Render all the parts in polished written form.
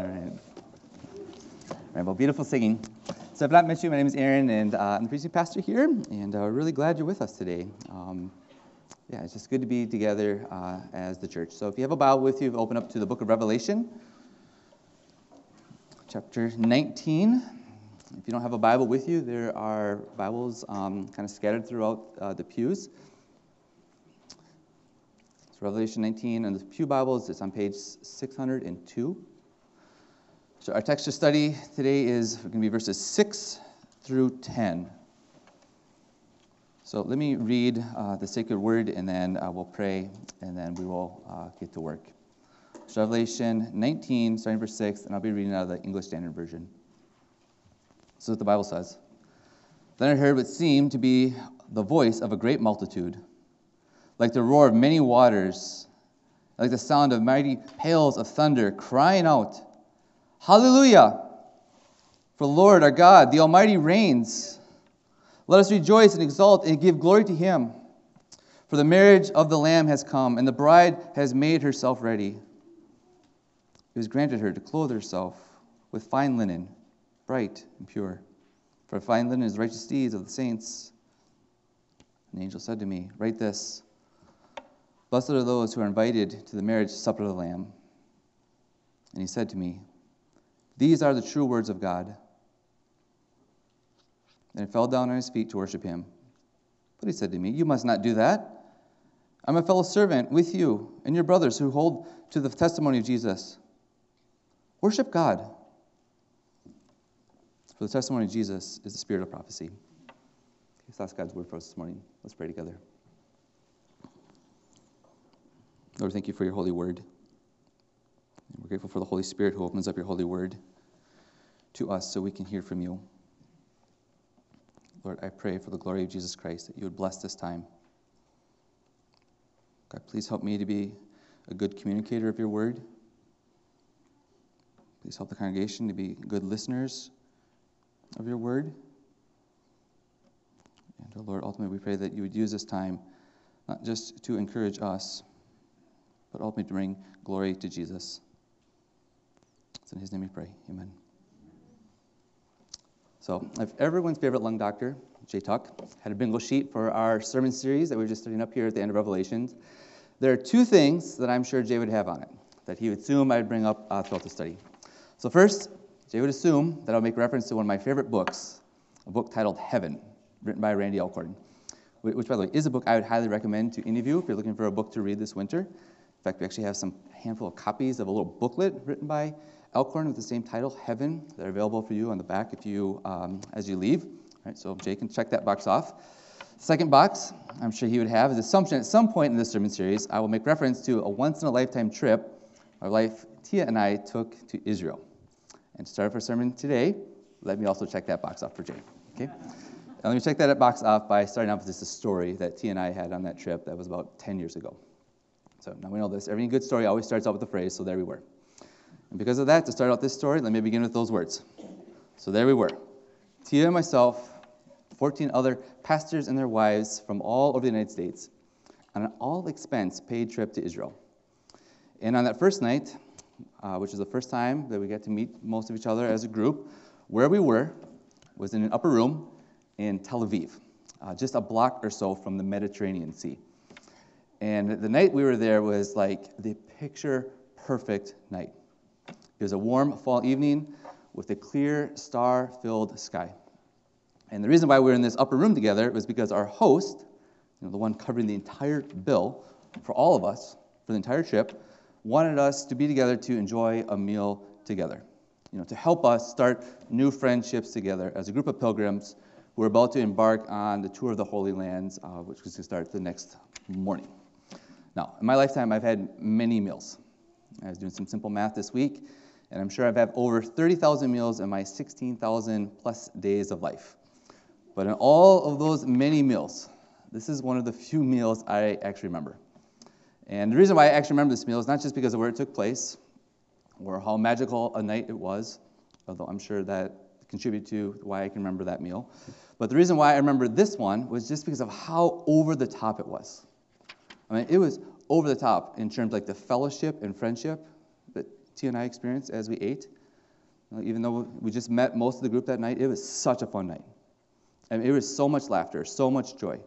All right. All right, well, beautiful singing. So if I've not met you, my name is Aaron, and I'm the preaching pastor here, and we're really glad you're with us today. Yeah, it's just good to be together as the church. So if you have a Bible with you, open up to the book of Revelation, chapter 19. If you don't have a Bible with you, there are Bibles kind of scattered throughout the pews. It's Revelation 19, and the pew Bibles, it's on page 602. So our text to study today is going to be verses 6 through 10. So let me read the sacred word, and then we'll pray, and then we will get to work. So Revelation 19, starting verse 6, and I'll be reading out of the English Standard Version. This is what the Bible says. Then I heard what seemed to be the voice of a great multitude, like the roar of many waters, like the sound of mighty hails of thunder, crying out, "Hallelujah! For the Lord our God, the Almighty reigns. Let us rejoice and exult and give glory to Him. For the marriage of the Lamb has come, and the bride has made herself ready. It was granted her to clothe herself with fine linen, bright and pure. For fine linen is righteous deeds of the saints." An angel said to me, "Write this: Blessed are those who are invited to the marriage supper of the Lamb." And he said to me, "These are the true words of God." Then he fell down on his feet to worship him. But he said to me, "You must not do that. I'm a fellow servant with you and your brothers who hold to the testimony of Jesus. Worship God." For the testimony of Jesus is the spirit of prophecy. Okay, so that's God's word for us this morning. Let's pray together. Lord, thank you for your holy word. We're grateful for the Holy Spirit who opens up your holy word to us so we can hear from you. Lord, I pray for the glory of Jesus Christ that you would bless this time. God, please help me to be a good communicator of your word. Please help the congregation to be good listeners of your word. And, oh Lord, ultimately we pray that you would use this time not just to encourage us, but ultimately to bring glory to Jesus. It's in his name we pray. Amen. So, if everyone's favorite lung doctor, Jay Tuck, had a bingo sheet for our sermon series that we were just starting up here at the end of Revelations, there are two things that I'm sure Jay would have on it that he would assume I would bring up throughout the study. So first, Jay would assume that I'll make reference to one of my favorite books, a book titled Heaven, written by Randy Alcorn, which, by the way, is a book I would highly recommend to any of you if you're looking for a book to read this winter. In fact, we actually have some handful of copies of a little booklet written by Elkhorn with the same title, Heaven, that are available for you on the back if you as you leave. All right, so Jay can check that box off. Second box, I'm sure he would have, is the assumption at some point in this sermon series, I will make reference to a once-in-a-lifetime trip our wife Tia and I took to Israel. And to start off our sermon today, let me also check that box off for Jay. Okay? And let me check that box off by starting off with just a story that Tia and I had on that trip that was about 10 years ago. So now we know this. Every good story always starts out with a phrase, so there we were. And because of that, to start out this story, let me begin with those words. So there we were. Tia and myself, 14 other pastors and their wives from all over the United States, on an all-expense-paid trip to Israel. And on that first night, which is the first time that we got to meet most of each other as a group, where we were was in an upper room in Tel Aviv, just a block or so from the Mediterranean Sea. And the night we were there was like the picture-perfect night. It was a warm fall evening with a clear, star-filled sky. And the reason why we were in this upper room together was because our host, the one covering the entire bill for all of us, for the entire trip, wanted us to be together to enjoy a meal together, to help us start new friendships together as a group of pilgrims who were about to embark on the tour of the Holy Lands, which was going to start the next morning. Now, in my lifetime, I've had many meals. I was doing some simple math this week, and I'm sure I've had over 30,000 meals in my 16,000-plus days of life. But in all of those many meals, this is one of the few meals I actually remember. And the reason why I actually remember this meal is not just because of where it took place or how magical a night it was, although I'm sure that contributed to why I can remember that meal. But the reason why I remember this one was just because of how over the top it was. I mean, it was over the top in terms of like the fellowship and friendship that Tia and I experienced as we ate. Even though we just met most of the group that night, it was such a fun night. I mean, it was so much laughter, so much joy.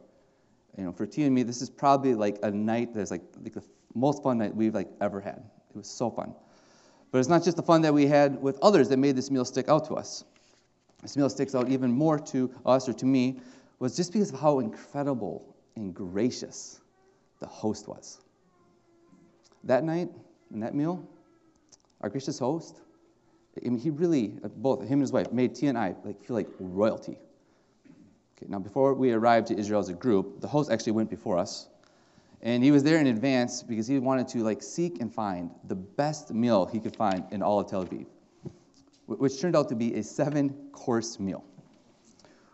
You know, for Tia and me, this is probably like a night that's like the most fun night we've ever had. It was so fun. But it's not just the fun that we had with others that made this meal stick out to us. This meal sticks out even more to us, or to me, was just because of how incredible and gracious the host was. That night, in that meal, our gracious host, I mean, he really, both him and his wife, made Tia and I feel like royalty. Okay, now, before we arrived to Israel as a group, the host actually went before us. And he was there in advance because he wanted to seek and find the best meal he could find in all of Tel Aviv, which turned out to be a 7-course meal,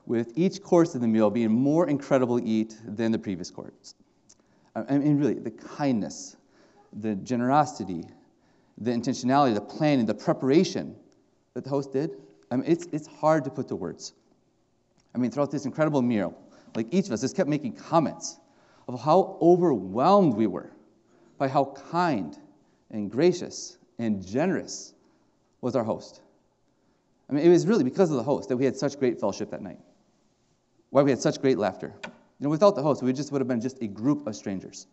with each course of the meal being more incredible to eat than the previous course. I mean, really, the kindness, the generosity, the intentionality, the planning, the preparation that the host did, I mean, it's hard to put to words. I mean, throughout this incredible meal, each of us just kept making comments of how overwhelmed we were by how kind and gracious and generous was our host. I mean, it was really because of the host that we had such great fellowship that night, why we had such great laughter. You know, without the host, we just would have been just a group of strangers.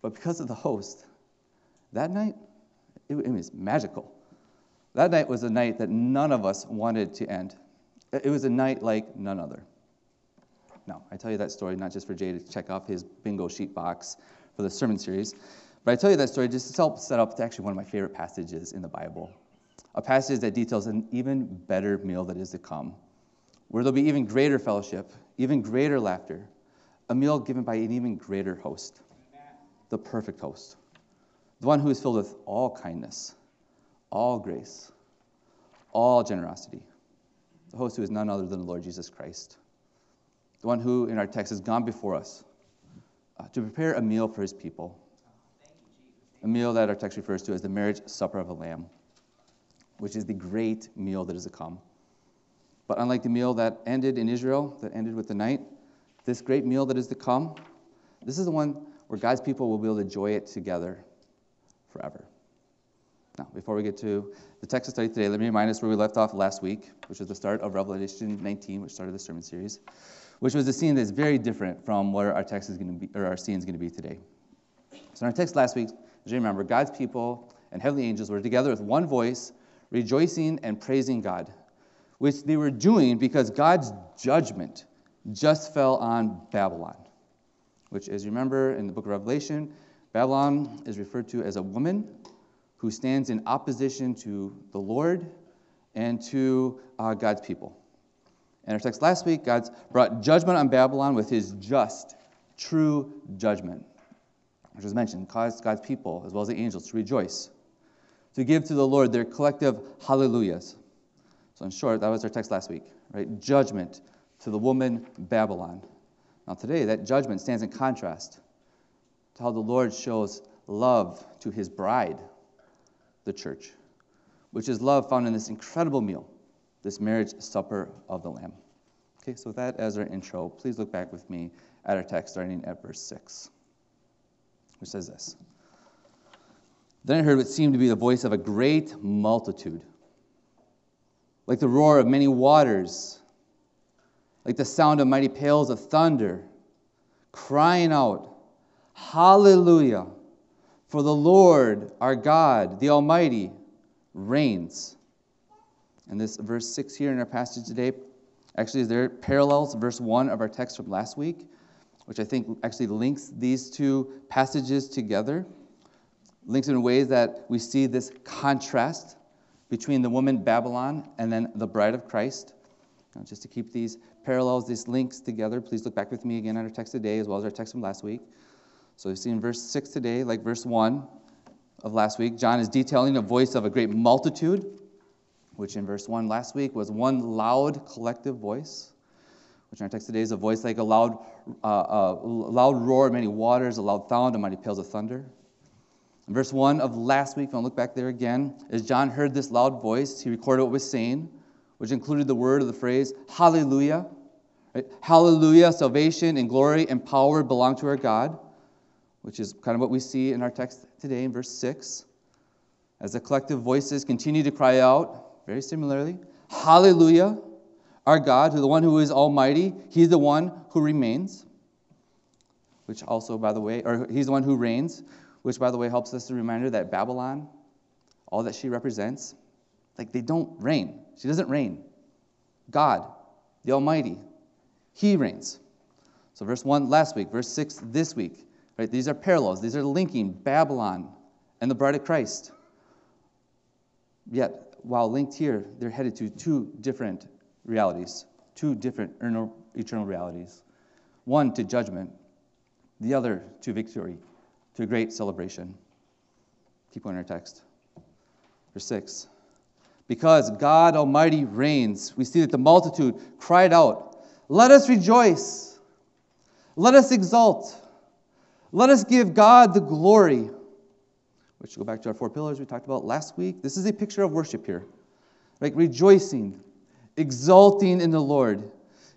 But because of the host, that night, it was magical. That night was a night that none of us wanted to end. It was a night like none other. Now, I tell you that story not just for Jay to check off his bingo sheet box for the sermon series, but I tell you that story just to help set up to actually one of my favorite passages in the Bible, a passage that details an even better meal that is to come, where there'll be even greater fellowship, even greater laughter, a meal given by an even greater host, the perfect host, the one who is filled with all kindness, all grace, all generosity, the host who is none other than the Lord Jesus Christ, the one who, in our text, has gone before us to prepare a meal for his people, a meal that our text refers to as the marriage supper of the Lamb, which is the great meal that is to come. But unlike the meal that ended in Israel, that ended with the night, this great meal that is to come, this is the one where God's people will be able to enjoy it together forever. Now, before we get to the text of study today, let me remind us where we left off last week, which was the start of Revelation 19, which started the sermon series, which was a scene that's very different from what our text is going to be, or our scene is going to be today. So in our text last week, as you remember, God's people and heavenly angels were together with one voice, rejoicing and praising God, which they were doing because God's judgment just fell on Babylon, which, as you remember, in the book of Revelation, Babylon is referred to as a woman who stands in opposition to the Lord and to God's people. In our text last week, God's brought judgment on Babylon with his just, true judgment, which was mentioned, caused God's people, as well as the angels, to rejoice, to give to the Lord their collective hallelujahs. So in short, that was our text last week, right? Judgment to the woman Babylon. Now today, that judgment stands in contrast to how the Lord shows love to his bride, the church, which is love found in this incredible meal, this marriage supper of the Lamb. Okay, so with that as our intro, please look back with me at our text starting at verse 6, which says this. Then I heard what seemed to be the voice of a great multitude, like the roar of many waters, like the sound of mighty peals of thunder, crying out, Hallelujah, for the Lord our God, the Almighty, reigns. And this verse 6 here in our passage today, actually there parallels verse 1 of our text from last week, which I think actually links these two passages together. Links in ways that we see this contrast between the woman Babylon and then the bride of Christ. Now, just to keep these parallels, these links together, please look back with me again at our text today as well as our text from last week. So you see in verse 6 today, like verse 1 of last week, John is detailing the voice of a great multitude, which in verse 1 last week was one loud collective voice, which in our text today is a voice like a loud roar of many waters, a loud sound of mighty peals of thunder. Verse 1 of last week, if you want to look back there again, as John heard this loud voice, he recorded what it was saying, which included the word or the phrase, Hallelujah. Right? Hallelujah, salvation and glory and power belong to our God, which is kind of what we see in our text today in verse 6. as the collective voices continue to cry out, very similarly, Hallelujah, our God, the one who is almighty, he's the one who remains, which also, by the way, or he's the one who reigns, which, by the way, helps us to remember that Babylon, all that she represents, like they don't reign. She doesn't reign. God, the Almighty, he reigns. So verse 1 last week, verse 6 this week, right? These are parallels. These are linking Babylon and the bride of Christ. Yet, while linked here, they're headed to two different realities, two different eternal realities. One to judgment, the other to victory, to a great celebration. Keep going in our text. Verse 6. Because God Almighty reigns, we see that the multitude cried out, Let us rejoice. Let us exult. Let us give God the glory. Which, go back to our four pillars we talked about last week. This is a picture of worship here. Like rejoicing, exulting in the Lord,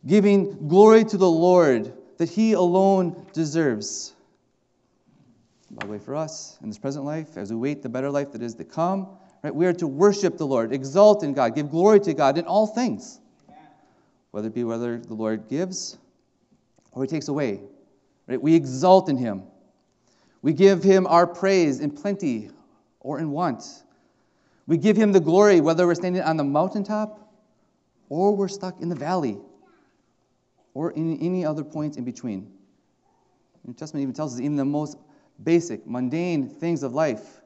giving glory to the Lord that he alone deserves. By the way, for us in this present life, as we wait the better life that is to come, right, we are to worship the Lord, exalt in God, give glory to God in all things, whether the Lord gives or he takes away. Right? We exalt in him. We give him our praise in plenty or in want. We give him the glory whether we're standing on the mountaintop or we're stuck in the valley or in any other points in between. The New Testament even tells us even the most basic, mundane things of life,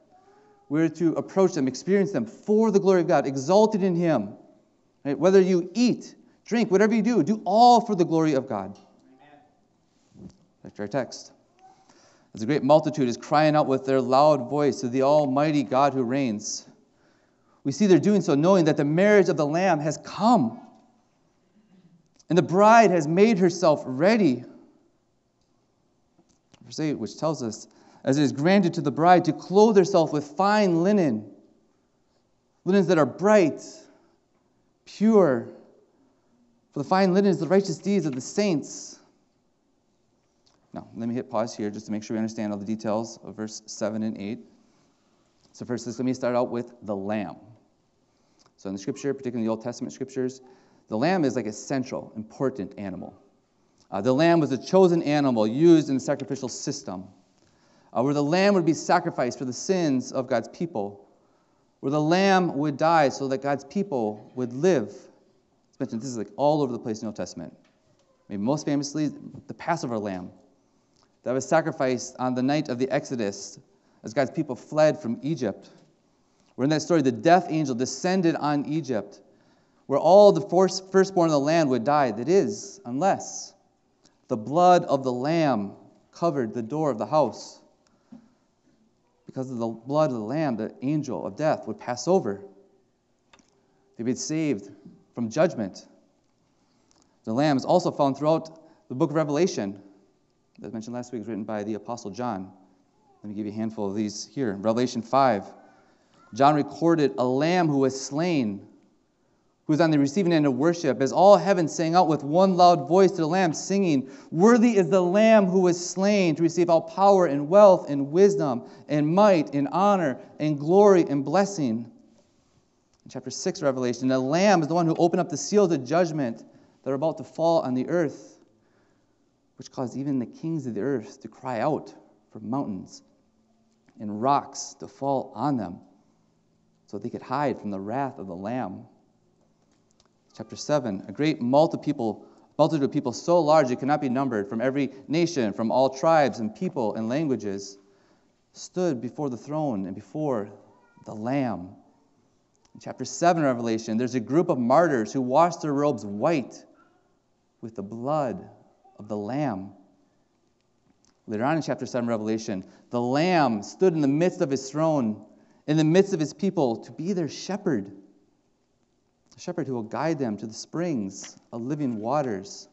we're to approach them, experience them for the glory of God, exalted in him. Right? Whether you eat, drink, whatever you do, do all for the glory of God. Amen. Back to our text. As a great multitude is crying out with their loud voice to the almighty God who reigns, we see they're doing so knowing that the marriage of the Lamb has come and the bride has made herself ready. Verse 8, which tells us, as it is granted to the bride to clothe herself with fine linen, linens that are bright, pure, for the fine linen is the righteous deeds of the saints. Now, let me hit pause here just to make sure we understand all the details of verse 7 and 8. So first, let me start out with the Lamb. So in the Scripture, particularly in the Old Testament Scriptures, the Lamb is like a central, important animal. The Lamb was a chosen animal used in the sacrificial system, where the Lamb would be sacrificed for the sins of God's people, where the Lamb would die so that God's people would live. It's mentioned, this is like all over the place in the Old Testament. Maybe most famously, the Passover Lamb that was sacrificed on the night of the Exodus as God's people fled from Egypt. Where in that story, the death angel descended on Egypt, where all the firstborn of the land would die. That is, unless the blood of the Lamb covered the door of the house. Because of the blood of the Lamb, the angel of death would pass over. They'd be saved from judgment. The Lamb is also found throughout the book of Revelation. As mentioned last week, it was written by the Apostle John. Let me give you a handful of these here. Revelation 5. John recorded a lamb who was slain, who was on the receiving end of worship, as all heaven sang out with one loud voice to the Lamb, singing, Worthy is the Lamb who was slain to receive all power and wealth and wisdom and might and honor and glory and blessing. In chapter 6 of Revelation, the Lamb is the one who opened up the seals of judgment that are about to fall on the earth, which caused even the kings of the earth to cry out for mountains and rocks to fall on them so they could hide from the wrath of the Lamb. Chapter 7, a great multitude of people so large it cannot be numbered, from every nation, from all tribes and people and languages, stood before the throne and before the Lamb. In chapter 7 of Revelation, there's a group of martyrs who washed their robes white with the blood of the Lamb. Later on in chapter 7 of Revelation, the Lamb stood in the midst of his throne, in the midst of his people, to be their shepherd. A shepherd who will guide them to the springs of living waters,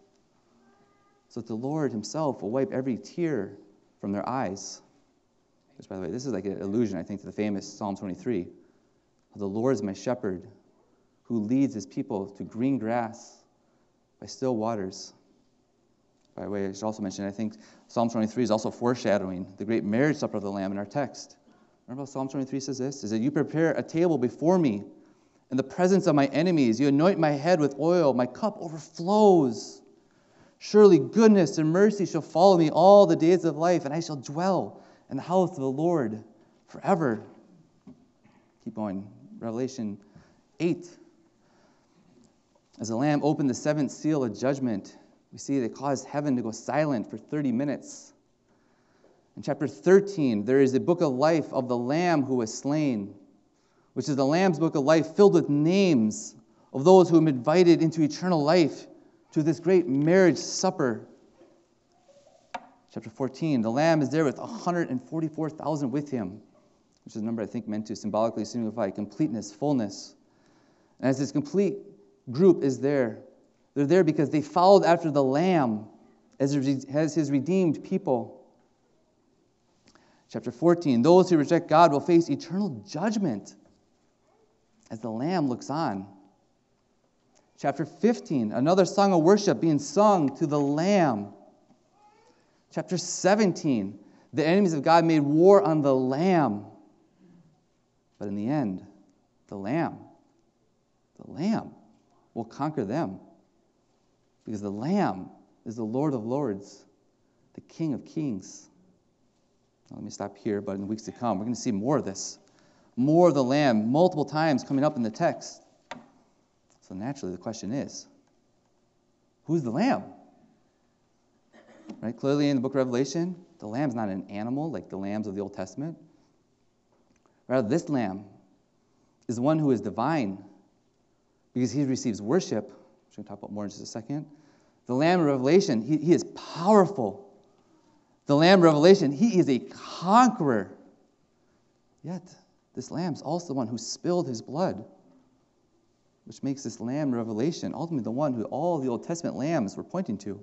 so that the Lord himself will wipe every tear from their eyes. Which, by the way, this is like an allusion, I think, to the famous Psalm 23. The Lord is my shepherd, who leads his people to green grass by still waters. By the way, I should also mention, I think Psalm 23 is also foreshadowing the great marriage supper of the Lamb in our text, Remember Psalm 23 says this? It says, you prepare a table before me in the presence of my enemies. You anoint my head with oil. My cup overflows. Surely goodness and mercy shall follow me all the days of life, and I shall dwell in the house of the Lord forever. Keep going. Revelation 8. As the Lamb opened the seventh seal of judgment, we see they caused heaven to go silent for 30 minutes. In chapter 13, there is the book of life of the Lamb who was slain, which is the Lamb's book of life filled with names of those who have been invited into eternal life to this great marriage supper. Chapter 14, the Lamb is there with 144,000 with him, which is a number I think meant to symbolically signify completeness, fullness. And as this complete group is there, they're there because they followed after the Lamb as his redeemed people. Chapter 14, those who reject God will face eternal judgment as the Lamb looks on. Chapter 15, another song of worship being sung to the Lamb. Chapter 17, the enemies of God made war on the Lamb. But in the end, the Lamb will conquer them. Because the Lamb is the Lord of Lords, the King of Kings. Now, let me stop here, but in the weeks to come, we're going to see more of this. More of the Lamb, multiple times coming up in the text. So naturally, the question is, who's the Lamb? Right? Clearly in the book of Revelation, the Lamb's not an animal like the lambs of the Old Testament. Rather, this Lamb is the one who is divine because he receives worship. We're going to talk about more in just a second. The Lamb of Revelation, he is powerful. The Lamb of Revelation, he is a conqueror. Yet, this Lamb's also the one who spilled his blood, which makes this Lamb of Revelation ultimately the one who all the Old Testament lambs were pointing to.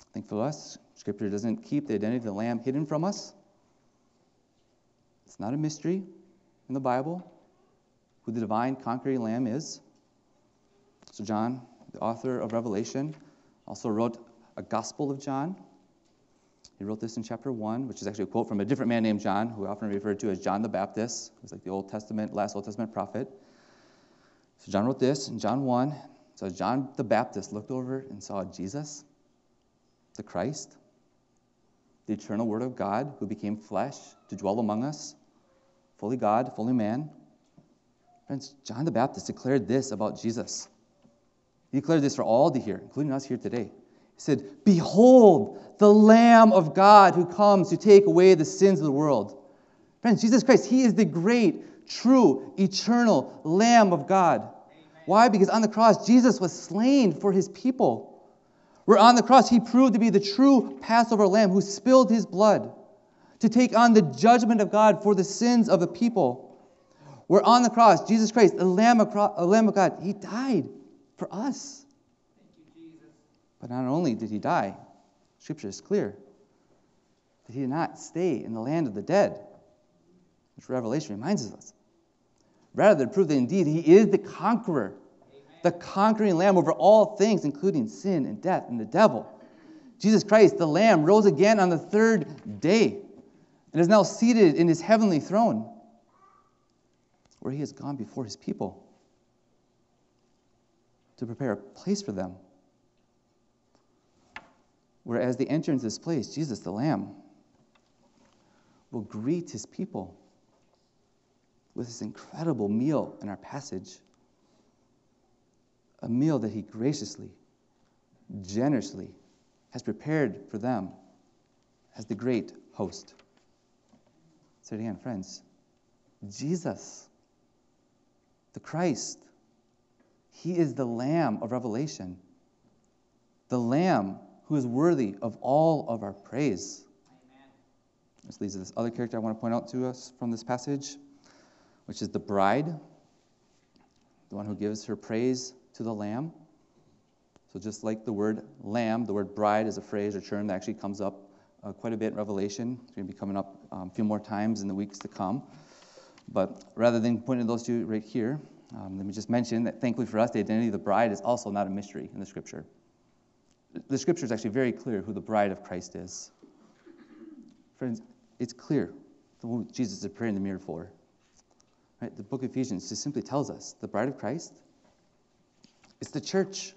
I think for us, Scripture doesn't keep the identity of the Lamb hidden from us. It's not a mystery in the Bible who the divine conquering Lamb is. So John, the author of Revelation, also wrote a Gospel of John. He wrote this in chapter 1, which is actually a quote from a different man named John, who we often refer to as John the Baptist, who's like the Old Testament, last Old Testament prophet. So John wrote this in John 1. So John the Baptist looked over and saw Jesus, the Christ, the eternal Word of God, who became flesh to dwell among us, fully God, fully man. Friends, John the Baptist declared this about Jesus. He declared this for all to hear, including us here today. He said, behold, the Lamb of God who comes to take away the sins of the world. Friends, Jesus Christ, he is the great, true, eternal Lamb of God. Amen. Why? Because on the cross, Jesus was slain for his people. Where on the cross, he proved to be the true Passover Lamb who spilled his blood to take on the judgment of God for the sins of the people. Where on the cross, Jesus Christ, the Lamb of God, he died for us. Thank you, Jesus. But not only did he die, Scripture is clear that he did not stay in the land of the dead, which Revelation reminds us. Rather, to prove that indeed he is the conqueror, amen, the conquering Lamb over all things, including sin and death and the devil. Jesus Christ, the Lamb, rose again on the third day and is now seated in his heavenly throne, where he has gone before his people to prepare a place for them. Whereas they enter into this place, Jesus, the Lamb, will greet his people with this incredible meal in our passage. A meal that he graciously, generously has prepared for them as the great host. So again, friends, Jesus, the Christ, he is the Lamb of Revelation, the Lamb who is worthy of all of our praise. Amen. This leads to this other character I want to point out to us from this passage, which is the bride, the one who gives her praise to the Lamb. So just like the word lamb, the word bride is a phrase or term that actually comes up quite a bit in Revelation. It's going to be coming up a few more times in the weeks to come. But rather than pointing to those two right here, let me just mention that thankfully for us, the identity of the bride is also not a mystery in the Scripture. The Scripture is actually very clear who the bride of Christ is. Friends, it's clear. the woman Jesus is praying in the mirror for. Right? The book of Ephesians just simply tells us the bride of Christ, it's the church.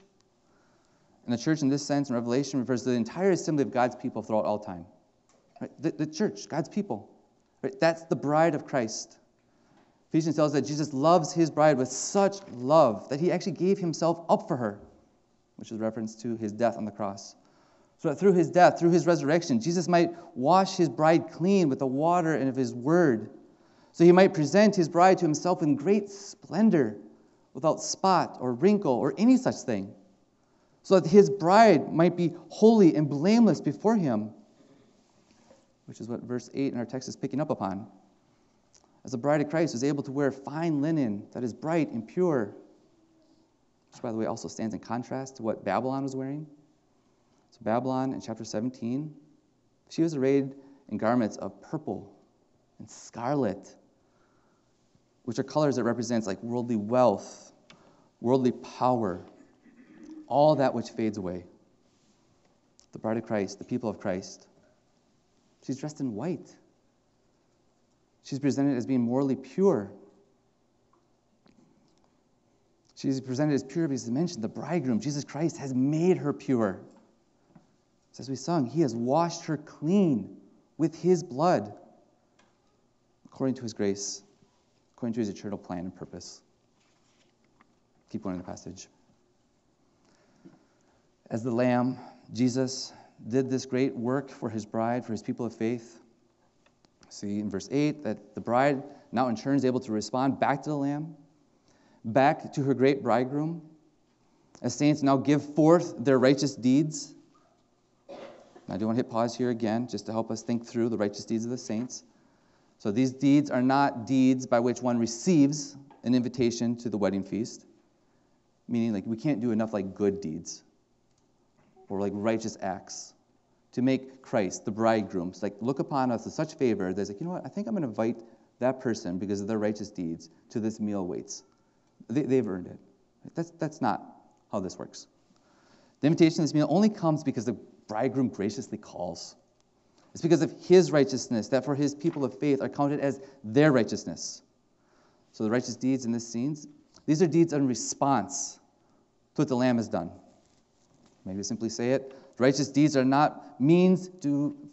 And the church in this sense in Revelation refers to the entire assembly of God's people throughout all time. Right? The church, God's people. Right? That's the bride of Christ. Ephesians tells us that Jesus loves his bride with such love that he actually gave himself up for her, which is a reference to his death on the cross. So that through his death, through his resurrection, Jesus might wash his bride clean with the water and of his word, so he might present his bride to himself in great splendor, without spot or wrinkle or any such thing, so that his bride might be holy and blameless before him, which is what verse 8 in our text is picking up upon. As the bride of Christ is able to wear fine linen that is bright and pure, which, by the way, also stands in contrast to what Babylon was wearing. So Babylon, in chapter 17, she was arrayed in garments of purple and scarlet, which are colors that represents like worldly wealth, worldly power, all that which fades away. The bride of Christ, the people of Christ, she's dressed in white. She's presented as being morally pure. She's presented as pure because, as mentioned, the bridegroom, Jesus Christ, has made her pure. As we sung, he has washed her clean with his blood, according to his grace, according to his eternal plan and purpose. Keep going in the passage. As the Lamb, Jesus did this great work for his bride, for his people of faith. See in verse 8 that the bride now in turn is able to respond back to the Lamb, back to her great bridegroom, as saints now give forth their righteous deeds. I do want to hit pause here again, just to help us think through the righteous deeds of the saints. So these deeds are not deeds by which one receives an invitation to the wedding feast, meaning like we can't do enough like good deeds or like righteous acts to make Christ, the bridegroom, like look upon us with such favor that it's like, you know what, I think I'm going to invite that person because of their righteous deeds to this meal waits. They've earned it. That's not how this works. The invitation to this meal only comes because the bridegroom graciously calls. It's because of his righteousness that for his people of faith are counted as their righteousness. So the righteous deeds in this scene, these are deeds in response to what the Lamb has done. Maybe simply say it, the righteous deeds are not means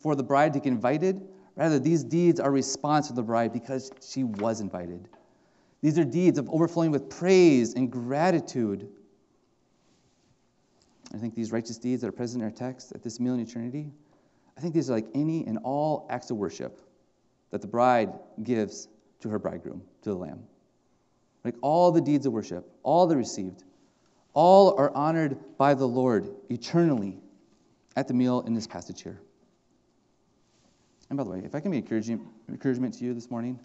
for the bride to get invited. Rather, these deeds are response to the bride because she was invited. These are deeds of overflowing with praise and gratitude. I think these righteous deeds that are present in our text at this meal in eternity, I think these are like any and all acts of worship that the bride gives to her bridegroom, to the Lamb. Like all the deeds of worship, all the received, all are honored by the Lord eternally at the meal in this passage here. And by the way, if I can be an encouragement to you this morning,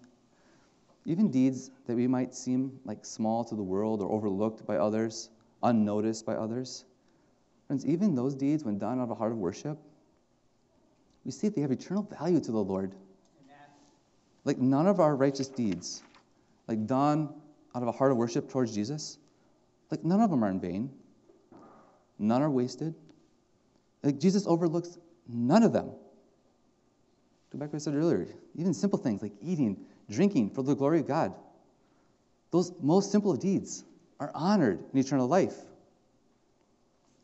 even deeds that we might seem like small to the world or overlooked by others, unnoticed by others, friends, even those deeds, when done out of a heart of worship, we see they have eternal value to the Lord. Amen. Like none of our righteous deeds, like done out of a heart of worship towards Jesus, like none of them are in vain. None are wasted. Like Jesus overlooks none of them. Go back to what I said earlier. Even simple things like eating, drinking for the glory of God. Those most simple deeds are honored in eternal life.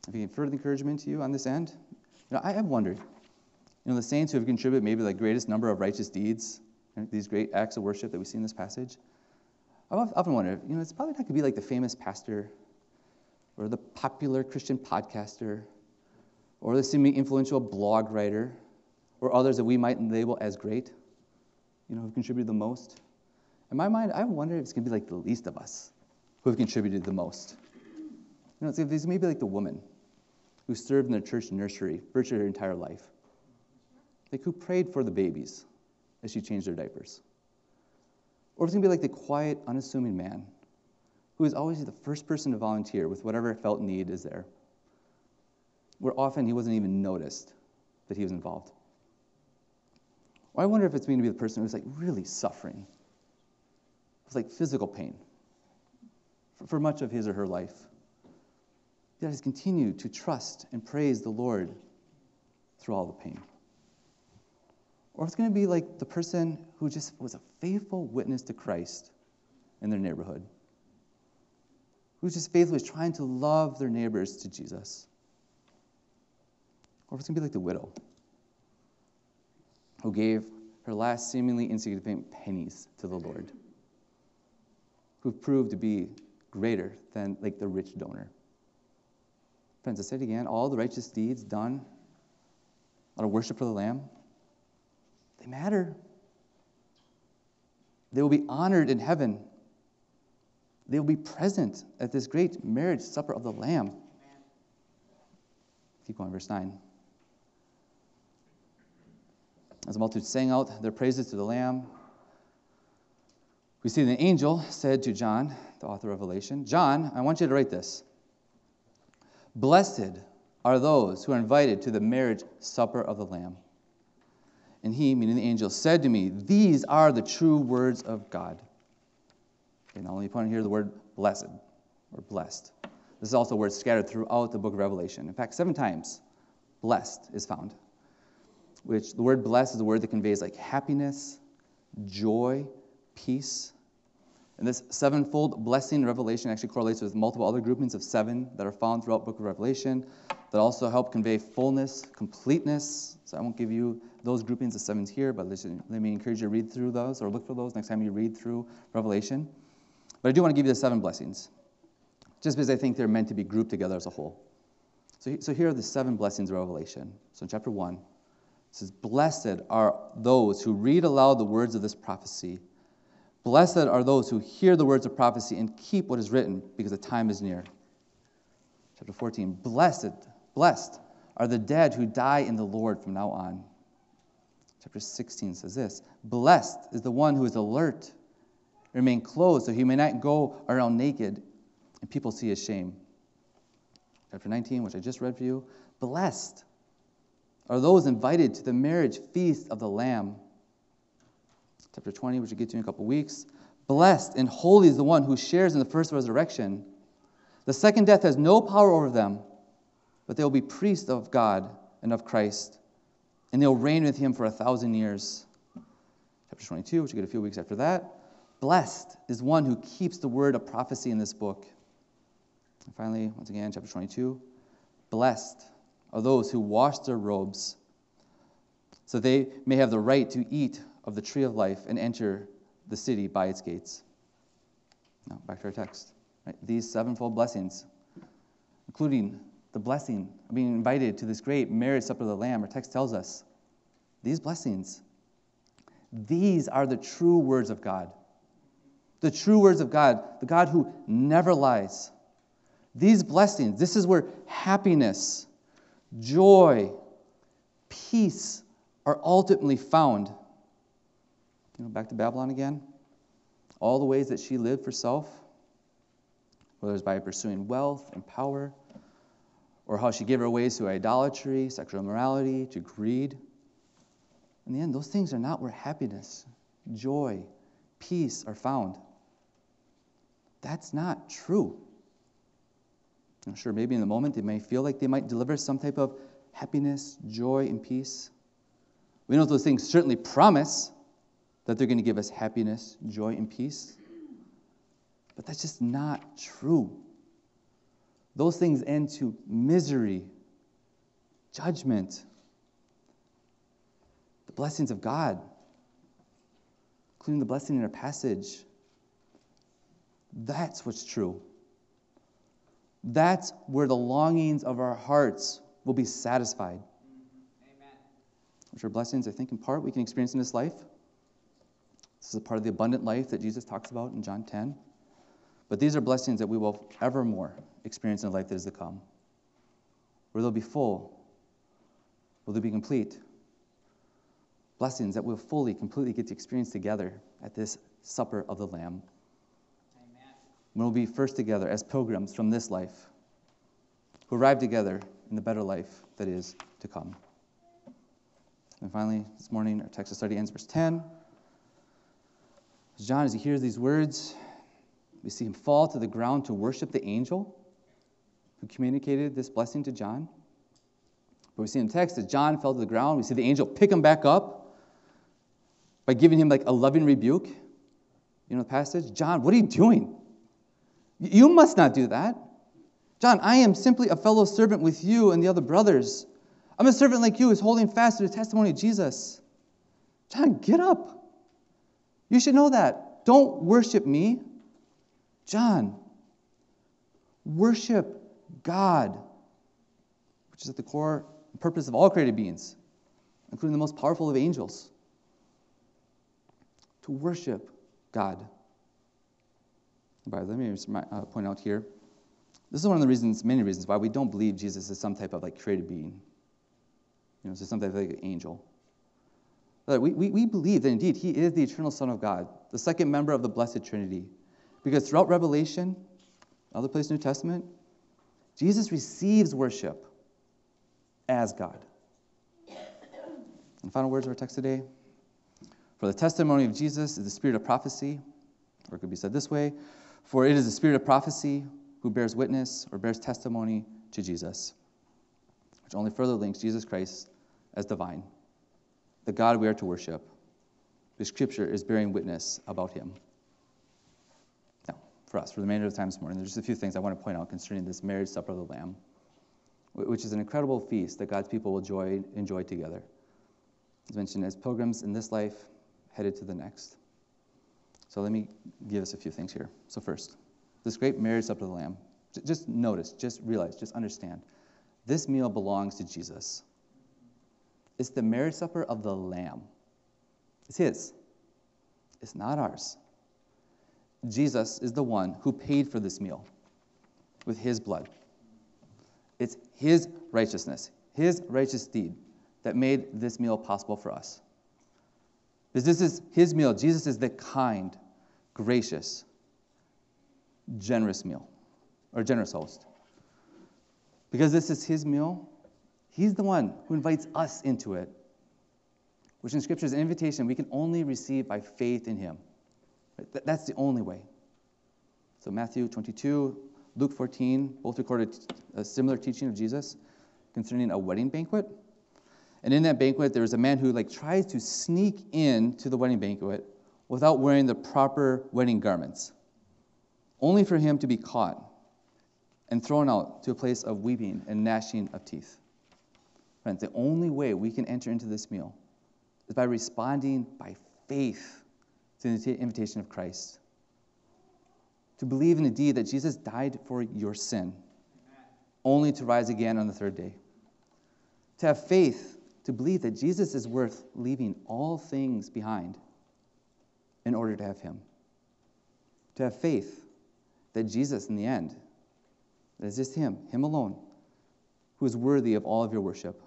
If you need further encouragement to you on this end, you know, I have wondered, you know, the saints who have contributed maybe the greatest number of righteous deeds, these great acts of worship that we see in this passage, I've often wondered, you know, it's probably not going to be like the famous pastor or the popular Christian podcaster or the seemingly influential blog writer or others that we might label as great, you know, who have contributed the most. In my mind, I wonder if it's going to be like the least of us who have contributed the most. You know, it's these maybe like the woman who served in their church nursery virtually her entire life. Like who prayed for the babies as she changed their diapers. Or it's going to be like the quiet, unassuming man who is always the first person to volunteer with whatever felt need is there, where often he wasn't even noticed that he was involved. Or I wonder if it's going to be the person who's like really suffering with like physical pain for much of his or her life, that has continued to trust and praise the Lord through all the pain. Or it's going to be like the person who just was a faithful witness to Christ in their neighborhood, who just faithfully was trying to love their neighbors to Jesus. Or it's going to be like the widow who gave her last seemingly insignificant pennies to the Lord, who proved to be greater than like the rich donor. Friends, I said again, all the righteous deeds done out of worship for the Lamb, they matter. They will be honored in heaven. They will be present at this great marriage supper of the Lamb. Amen. Keep going, verse 9. As the multitude sang out their praises to the Lamb, we see the angel said to John, the author of Revelation, "John, I want you to write this. Blessed are those who are invited to the marriage supper of the Lamb." And he, meaning the angel, said to me, "These are the true words of God." And I'll only point here the word blessed or blessed. This is also a word scattered throughout the book of Revelation. In fact, 7 times blessed is found, which the word blessed is a word that conveys like happiness, joy, peace. And this 7-fold blessing in Revelation actually correlates with multiple other groupings of 7 that are found throughout the book of Revelation that also help convey fullness, completeness. So I won't give you those groupings of 7s here, but let me encourage you to read through those or look for those next time you read through Revelation. But I do want to give you the 7 blessings, just because I think they're meant to be grouped together as a whole. So here are the 7 blessings of Revelation. So in chapter 1, it says, "Blessed are those who read aloud the words of this prophecy. Blessed are those who hear the words of prophecy and keep what is written, because the time is near." Chapter 14, blessed are the dead who die in the Lord from now on. Chapter 16 says this, "Blessed is the one who is alert, remain clothed, so he may not go around naked, and people see his shame." Chapter 19, which I just read for you, "Blessed are those invited to the marriage feast of the Lamb." Chapter 20, which we'll get to in a couple weeks. "Blessed and holy is the one who shares in the first resurrection. The second death has no power over them, but they will be priests of God and of Christ, and they will reign with him for 1,000 years. Chapter 22, which we'll get a few weeks after that. "Blessed is one who keeps the word of prophecy in this book." And finally, once again, chapter 22. "Blessed are those who wash their robes, so they may have the right to eat of the tree of life and enter the city by its gates." Now, back to our text. Right? These 7-fold blessings, including the blessing of being invited to this great marriage supper of the Lamb, our text tells us, these blessings, these are the true words of God. The true words of God, the God who never lies. These blessings, this is where happiness, joy, peace are ultimately found. You know, back to Babylon again. All the ways that she lived for self, whether it's by pursuing wealth and power, or how she gave her ways to idolatry, sexual immorality, to greed. In the end, those things are not where happiness, joy, peace are found. That's not true. I'm sure maybe in the moment they may feel like they might deliver some type of happiness, joy, and peace. We know those things certainly promise that they're going to give us happiness, joy, and peace. But that's just not true. Those things end to misery, judgment, the blessings of God, including the blessing in our passage. That's what's true. That's where the longings of our hearts will be satisfied. Amen. Which are blessings, I think, in part we can experience in this life. This is a part of the abundant life that Jesus talks about in John 10. But these are blessings that we will evermore experience in the life that is to come, where they'll be full, will they be complete. Blessings that we'll fully, completely get to experience together at this supper of the Lamb. Amen. We'll be first together as pilgrims from this life, who arrive together in the better life that is to come. And finally, this morning, our text of study ends verse 10. John, as he hears these words, we see him fall to the ground to worship the angel who communicated this blessing to John. But we see in the text that John fell to the ground. We see the angel pick him back up. by giving him like a loving rebuke. You know the passage? John, what are you doing? You must not do that. John, I am simply a fellow servant with you and the other brothers. I'm a servant like you who's holding fast to the testimony of Jesus. John, get up. You should know that. Don't worship me. John, worship God, which is at the core purpose of all created beings, including the most powerful of angels, to worship God. By the way, let me just point out here, this is one of the reasons, many reasons, why we don't believe Jesus is some type of like created being, you know, so some type of like an angel. But we believe that indeed he is the eternal Son of God, the second member of the Blessed Trinity, because throughout Revelation, other places in the New Testament, Jesus receives worship as God. And final words of our text today. For the testimony of Jesus is the spirit of prophecy, or it could be said this way, for it is the spirit of prophecy who bears witness or bears testimony to Jesus, which only further links Jesus Christ as divine, the God we are to worship. The scripture is bearing witness about him. Now, for us, for the remainder of the time this morning, there's just a few things I want to point out concerning this marriage supper of the Lamb, which is an incredible feast that God's people will enjoy together. It's mentioned as pilgrims in this life, headed to the next. So let me give us a few things here. So first, this great marriage supper of the Lamb. Just notice, just realize, just understand. This meal belongs to Jesus. It's the marriage supper of the Lamb. It's his. It's not ours. Jesus is the one who paid for this meal with his blood. It's his righteousness, his righteous deed that made this meal possible for us. Because this is his meal. Jesus is the kind, gracious, generous meal, or generous host. Because this is his meal, he's the one who invites us into it, which in Scripture is an invitation we can only receive by faith in him. That's the only way. So Matthew 22, Luke 14, both recorded a similar teaching of Jesus concerning a wedding banquet. And in that banquet, there was a man who tries to sneak in to the wedding banquet without wearing the proper wedding garments, only for him to be caught and thrown out to a place of weeping and gnashing of teeth. Friends, the only way we can enter into this meal is by responding by faith to the invitation of Christ, to believe in the deed that Jesus died for your sin, only to rise again on the third day. To have faith, to believe that Jesus is worth leaving all things behind in order to have him. To have faith that Jesus, in the end, that it's just him alone, who is worthy of all of your worship.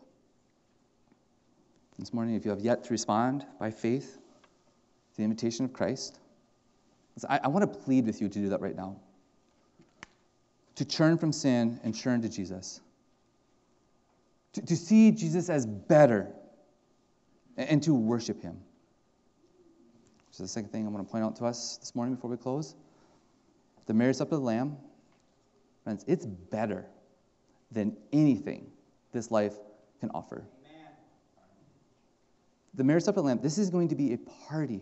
This morning, if you have yet to respond by faith to the invitation of Christ, I want to plead with you to do that right now. To turn from sin and turn to Jesus. To see Jesus as better and to worship him. So the second thing I want to point out to us this morning before we close. The marriage supper of the Lamb, friends, it's better than anything this life can offer. Amen. The marriage supper of the Lamb, this is going to be a party,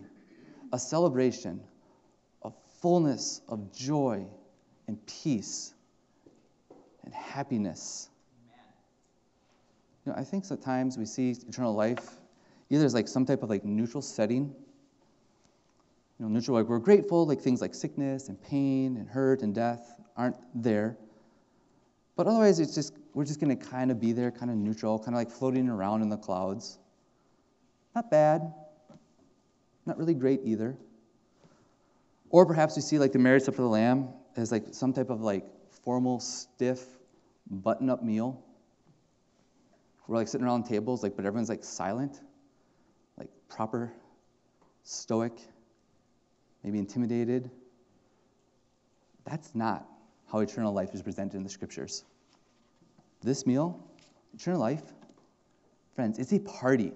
a celebration, fullness of joy and peace and happiness. Amen. You know, I think sometimes we see eternal life either as some type of neutral setting. You know, neutral, we're grateful, things like sickness and pain and hurt and death aren't there. But otherwise, it's just we're just going to kind of be there, kind of neutral, kind of floating around in the clouds. Not bad. Not really great either. Or perhaps we see the marriage supper of the Lamb as some type of formal, stiff, button-up meal. We're sitting around tables, but everyone's silent, proper, stoic, maybe intimidated. That's not how eternal life is presented in the Scriptures. This meal, eternal life, friends, it's a party.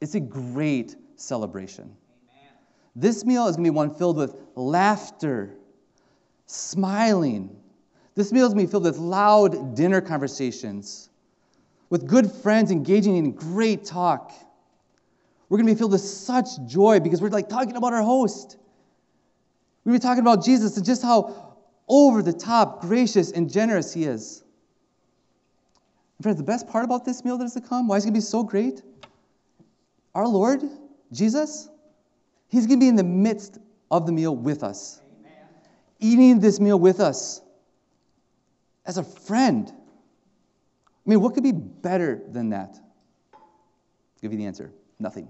It's a great celebration. This meal is going to be one filled with laughter, smiling. This meal is going to be filled with loud dinner conversations, with good friends engaging in great talk. We're going to be filled with such joy because we're like talking about our host. We're going to be talking about Jesus and just how over the top, gracious, and generous He is. And friends, the best part about this meal that is to come, why it's going to be so great, our Lord, Jesus, He's going to be in the midst of the meal with us. Amen. Eating this meal with us as a friend. I mean, what could be better than that? I'll give you the answer. Nothing.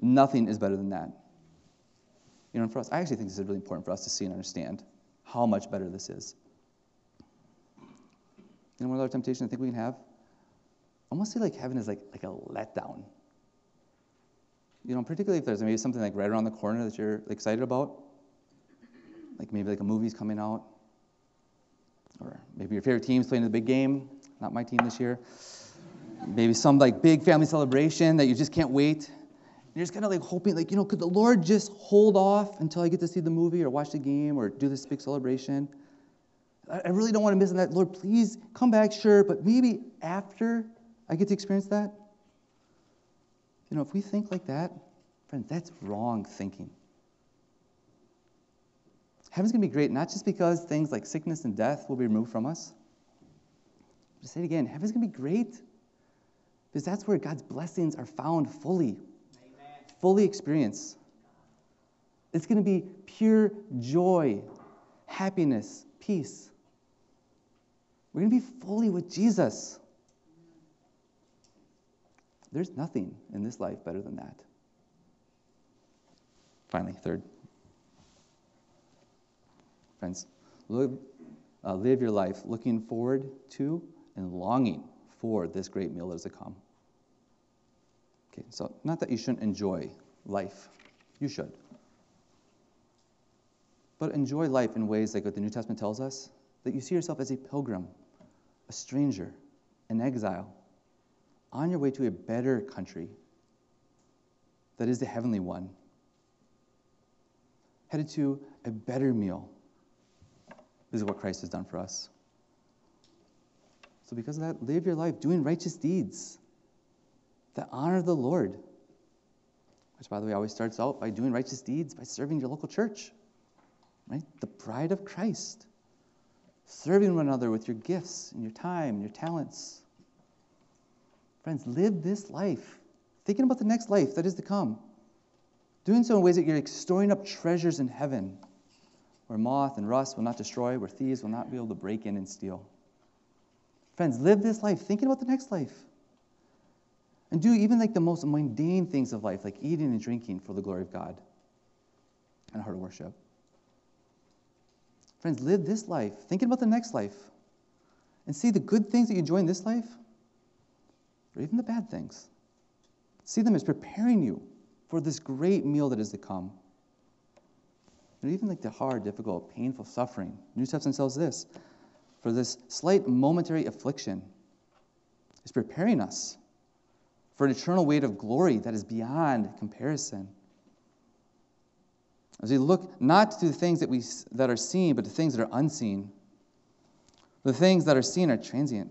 Nothing is better than that. You know, and for us, I actually think this is really important for us to see and understand how much better this is. You know, one other temptation I think we can have, almost see like heaven is like a letdown. You know, particularly if there's maybe something like right around the corner that you're excited about, like maybe like a movie's coming out, or maybe your favorite team's playing the big game. Not my team this year. Maybe some like big family celebration that you just can't wait. And you're just kind of like hoping, like, you know, could the Lord just hold off until I get to see the movie or watch the game or do this big celebration? I really don't want to miss that. Lord, please come back, sure, but maybe after I get to experience that. You know, if we think like that, friends, that's wrong thinking. Heaven's going to be great, not just because things like sickness and death will be removed from us. But say it again, heaven's going to be great because that's where God's blessings are found fully. Amen. Fully experienced. It's going to be pure joy, happiness, peace. We're going to be fully with Jesus. There's nothing in this life better than that. Finally, third. Friends, live your life looking forward to and longing for this great meal that is to come. Okay, so not that you shouldn't enjoy life. You should. But enjoy life in ways like what the New Testament tells us, that you see yourself as a pilgrim, a stranger, an exile, on your way to a better country that is the heavenly one, headed to a better meal. This is what Christ has done for us. So because of that, live your life doing righteous deeds that honor the Lord, which, by the way, always starts out by doing righteous deeds, by serving your local church, right? The bride of Christ, serving one another with your gifts and your time and your talents. Friends, live this life, thinking about the next life that is to come. Doing so in ways that you're storing up treasures in heaven, where moth and rust will not destroy, where thieves will not be able to break in and steal. Friends, live this life, thinking about the next life. And do even like the most mundane things of life, like eating and drinking for the glory of God and a heart of worship. Friends, live this life, thinking about the next life, and see the good things that you enjoy in this life, or even the bad things. See them as preparing you for this great meal that is to come. And even like the hard, difficult, painful suffering. New Testament tells this, for this slight momentary affliction is preparing us for an eternal weight of glory that is beyond comparison. As we look not to the things that are seen, but to things that are unseen. The things that are seen are transient,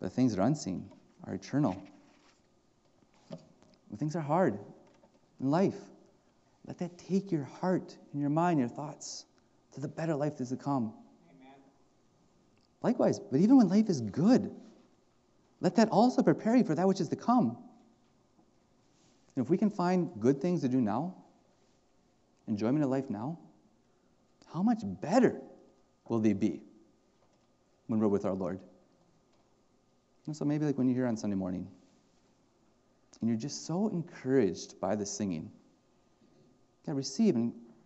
but the things that are unseen are eternal. When things are hard in life, let that take your heart and your mind, your thoughts to the better life that is to come. Amen. Likewise, but even when life is good, let that also prepare you for that which is to come. And if we can find good things to do now, enjoyment of life now, how much better will they be when we're with our Lord? And so maybe like when you're here on Sunday morning, and you're just so encouraged by the singing. God, receive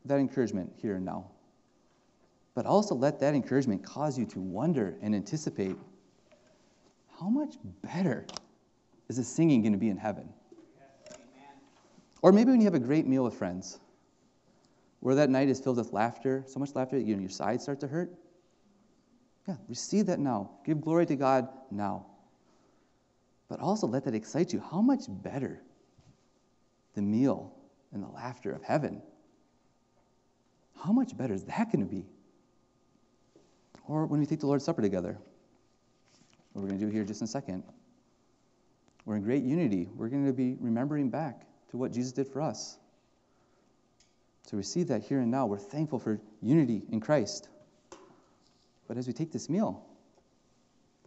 that encouragement here and now. But also let that encouragement cause you to wonder and anticipate, how much better is the singing going to be in heaven? Yes, amen. Or maybe when you have a great meal with friends, where that night is filled with laughter, so much laughter that you know, your sides start to hurt. Yeah, receive that now. Give glory to God now. But also let that excite you. How much better the meal and the laughter of heaven. How much better is that going to be? Or when we take the Lord's Supper together, what we're going to do here just in a second, We're in great unity. We're going to be remembering back to what Jesus did for us. To receive that here and now, we're thankful for unity in Christ. But as we take this meal,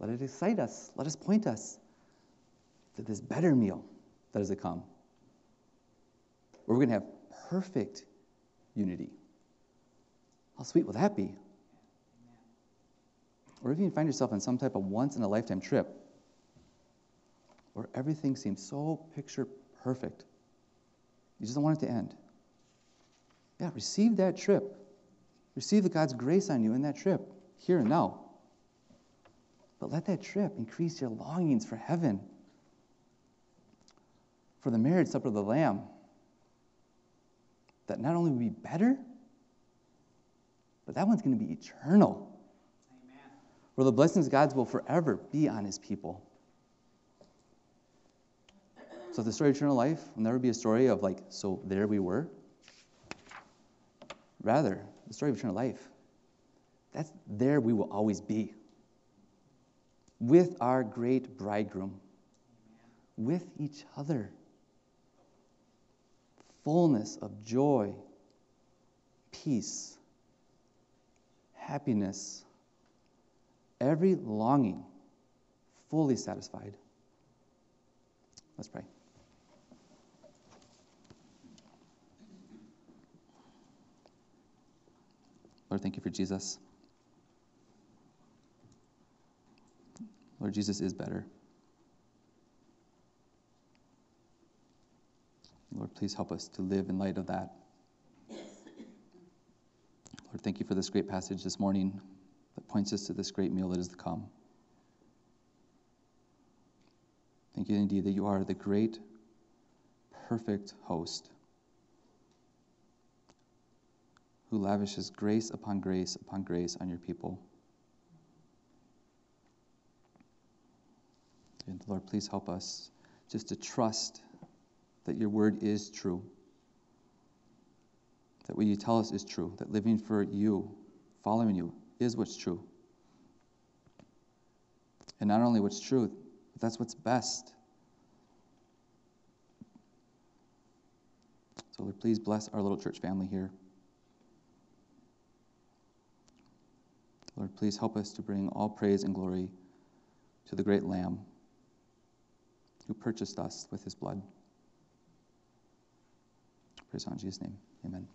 let it excite us. Let us point us to this better meal that is to come, where we're going to have perfect unity. How sweet will that be? Or if you find yourself on some type of once-in-a-lifetime trip where everything seems so picture perfect, you just don't want it to end. Yeah, receive that trip. Receive God's grace on you in that trip, here and now. But let that trip increase your longings for heaven, for the marriage supper of the Lamb, that not only will be better, but that one's going to be eternal. Amen. Where the blessings of God will forever be on His people. So the story of eternal life will never be a story of like, so there we were. Rather, the story of eternal life, that's there we will always be. With our great bridegroom. With each other. Fullness of joy, peace, happiness, every longing fully satisfied. Let's pray. Lord, thank you for Jesus. Lord, Jesus is better. Lord, please help us to live in light of that. Lord, thank you for this great passage this morning that points us to this great meal that is to come. Thank you indeed that you are the great, perfect host who lavishes grace upon grace upon grace on your people. And Lord, please help us just to trust that your word is true, that what you tell us is true, that living for you, following you, is what's true. And not only what's true, but that's what's best. So Lord, please bless our little church family here. Lord, please help us to bring all praise and glory to the great Lamb who purchased us with his blood. Praise in Jesus' name. Amen.